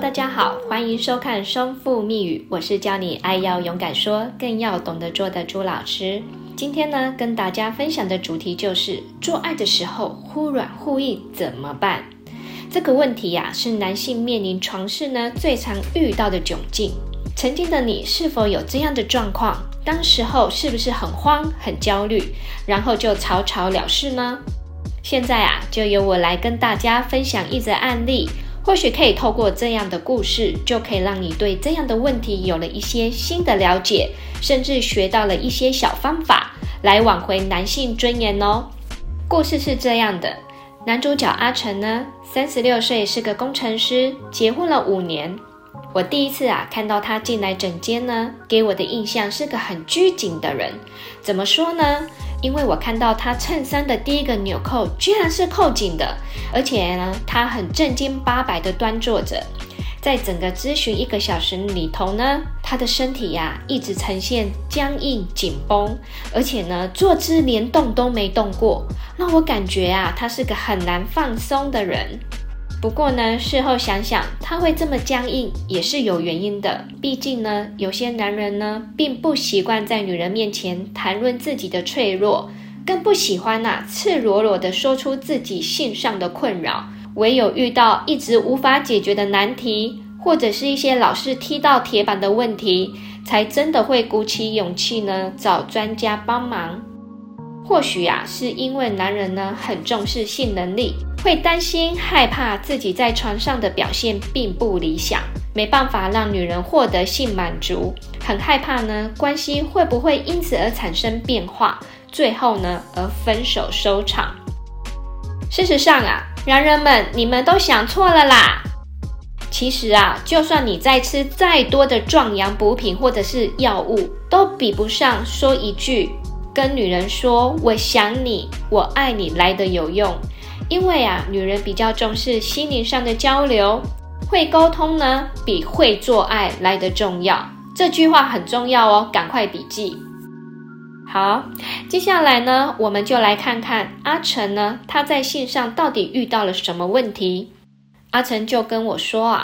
Hello， 大家好，欢迎收看《松腹密语》，我是教你爱要勇敢说，更要懂得做的朱老师。今天呢，跟大家分享的主题就是做爱的时候忽软忽硬怎么办？这个问题呀，是男性面临床事呢最常遇到的窘境。曾经的你是否有这样的状况？当时候是不是很慌、很焦虑，然后就草草了事呢？现在啊，就由我来跟大家分享一则案例。或许可以透过这样的故事，就可以让你对这样的问题有了一些新的了解，甚至学到了一些小方法来挽回男性尊严哦。故事是这样的，男主角阿成呢，36岁，是个工程师，结婚了5年。我第一次看到他进来诊间呢，给我的印象是个很拘谨的人。怎么说呢？因为我看到他衬衫的第一个纽扣居然是扣紧的，而且呢，他很正经八百的端坐着。在整个咨询1个小时里头呢，他的身体一直呈现僵硬紧绷，而且呢，坐姿连动都没动过，让我感觉他是个很难放松的人。不过呢，事后想想，他会这么僵硬也是有原因的。毕竟呢，有些男人呢，并不习惯在女人面前谈论自己的脆弱，更不喜欢赤裸裸的说出自己性上的困扰。唯有遇到一直无法解决的难题，或者是一些老是踢到铁板的问题，才真的会鼓起勇气呢，找专家帮忙。或许是因为男人呢，很重视性能力，会担心害怕自己在床上的表现并不理想，没办法让女人获得性满足，很害怕呢，关系会不会因此而产生变化，最后呢，而分手收场。事实上男人们，你们都想错了啦。其实就算你再吃再多的壮阳补品或者是药物，都比不上说一句跟女人说我想你我爱你来得有用。因为女人比较重视心灵上的交流，会沟通呢比会做爱来得重要。这句话很重要哦，赶快笔记。好，接下来呢，我们就来看看阿成呢，他在性上到底遇到了什么问题。阿成就跟我说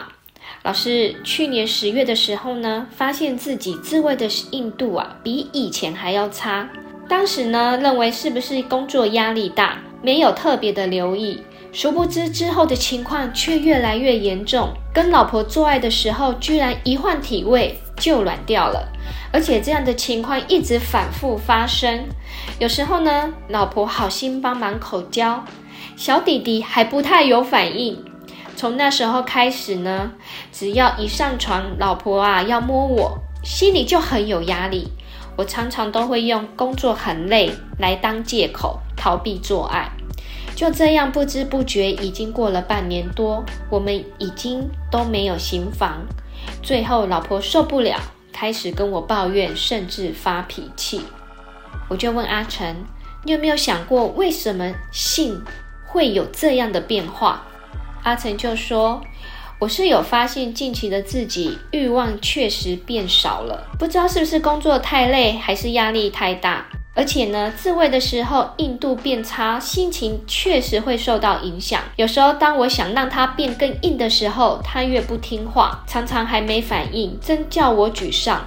老师，去年10月的时候呢，发现自己自慰的硬度比以前还要差。当时呢，认为是不是工作压力大，没有特别的留意，殊不知之后的情况却越来越严重。跟老婆做爱的时候，居然一换体位就软掉了，而且这样的情况一直反复发生。有时候呢，老婆好心帮忙口交，小弟弟还不太有反应。从那时候开始呢，只要一上床，老婆要摸我，心里就很有压力。我常常都会用工作很累来当借口，逃避做爱。就这样不知不觉已经过了半年多，我们已经都没有行房。最后老婆受不了，开始跟我抱怨，甚至发脾气。我就问阿成，你有没有想过为什么性会有这样的变化？阿成就说，我是有发现近期的自己欲望确实变少了，不知道是不是工作太累还是压力太大，而且呢，自慰的时候硬度变差，心情确实会受到影响。有时候当我想让它变更硬的时候，它越不听话，常常还没反应，真叫我沮丧。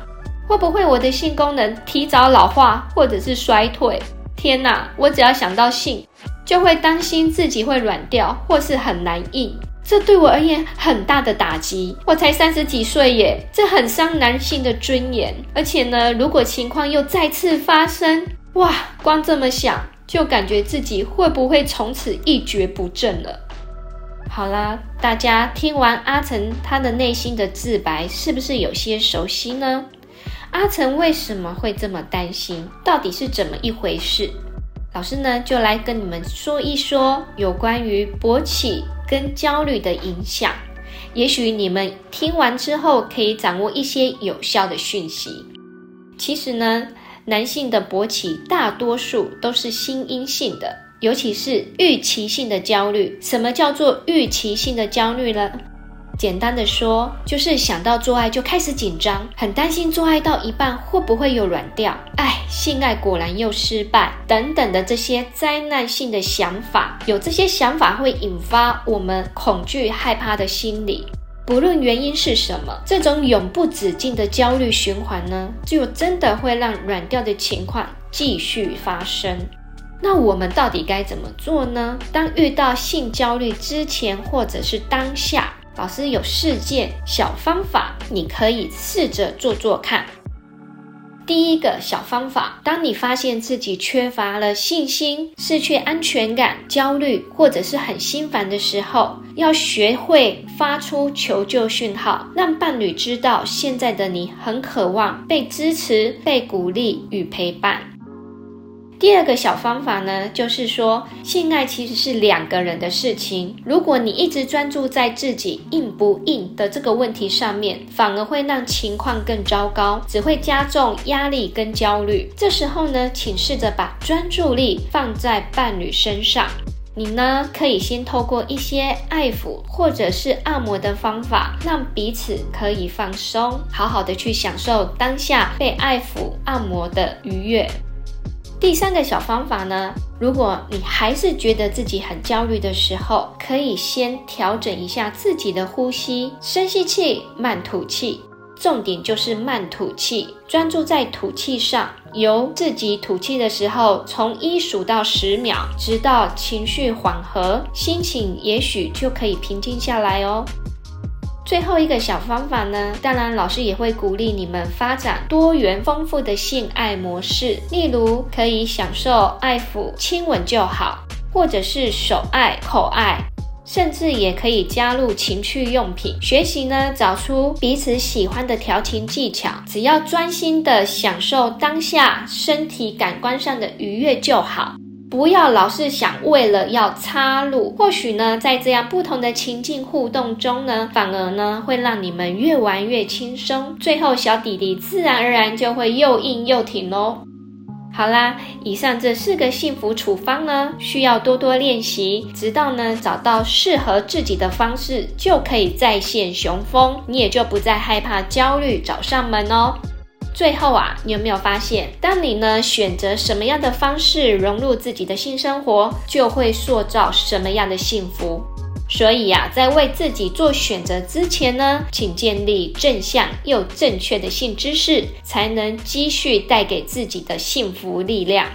会不会我的性功能提早老化或者是衰退？天哪，我只要想到性就会担心自己会软掉或是很难硬，这对我而言很大的打击。我才30几岁耶，这很伤男性的尊严。而且呢，如果情况又再次发生，哇，光这么想就感觉自己会不会从此一蹶不振了。好啦，大家听完阿成他的内心的自白，是不是有些熟悉呢？阿成为什么会这么担心？到底是怎么一回事？老师呢，就来跟你们说一说有关于勃起跟焦虑的影响。也许你们听完之后可以掌握一些有效的讯息。其实呢，男性的勃起大多数都是心因性的，尤其是预期性的焦虑。什么叫做预期性的焦虑呢？简单的说，就是想到做爱就开始紧张，很担心做爱到一半会不会有软掉，哎，性爱果然又失败等等的这些灾难性的想法。有这些想法会引发我们恐惧害怕的心理，不论原因是什么，这种永不止境的焦虑循环呢，就真的会让软掉的情况继续发生。那我们到底该怎么做呢？当遇到性焦虑之前或者是当下，老师有四件小方法，你可以试着做做看。第一个小方法，当你发现自己缺乏了信心、失去安全感、焦虑或者是很心烦的时候，要学会发出求救讯号，让伴侣知道现在的你很渴望被支持、被鼓励与陪伴。第二个小方法呢，就是说性爱其实是两个人的事情，如果你一直专注在自己硬不硬的这个问题上面，反而会让情况更糟糕，只会加重压力跟焦虑。这时候呢，请试着把专注力放在伴侣身上，你呢可以先透过一些爱抚或者是按摩的方法，让彼此可以放松，好好的去享受当下被爱抚按摩的愉悦。第三个小方法呢，如果你还是觉得自己很焦虑的时候，可以先调整一下自己的呼吸，深吸气，慢吐气，重点就是慢吐气，专注在吐气上，由自己吐气的时候从1数到10秒，直到情绪缓和，心情也许就可以平静下来哦。最后一个小方法呢，当然老师也会鼓励你们发展多元丰富的性爱模式，例如可以享受爱抚、亲吻就好，或者是手爱、口爱，甚至也可以加入情趣用品。学习呢，找出彼此喜欢的调情技巧，只要专心的享受当下身体感官上的愉悦就好。不要老是想为了要插入，或许呢，在这样不同的情境互动中呢，反而呢会让你们越玩越轻松，最后小弟弟自然而然就会又硬又挺咯。好啦，以上这4个幸福处方呢，需要多多练习，直到呢找到适合自己的方式，就可以再现雄风，你也就不再害怕焦虑找上门哦。最后啊，你有没有发现，当你呢选择什么样的方式融入自己的性生活，就会塑造什么样的幸福。所以啊，在为自己做选择之前呢，请建立正向又正确的性知识，才能继续带给自己的幸福力量。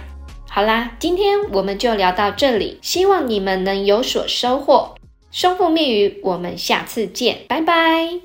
好啦，今天我们就聊到这里，希望你们能有所收获。松腹密语，我们下次见，拜拜。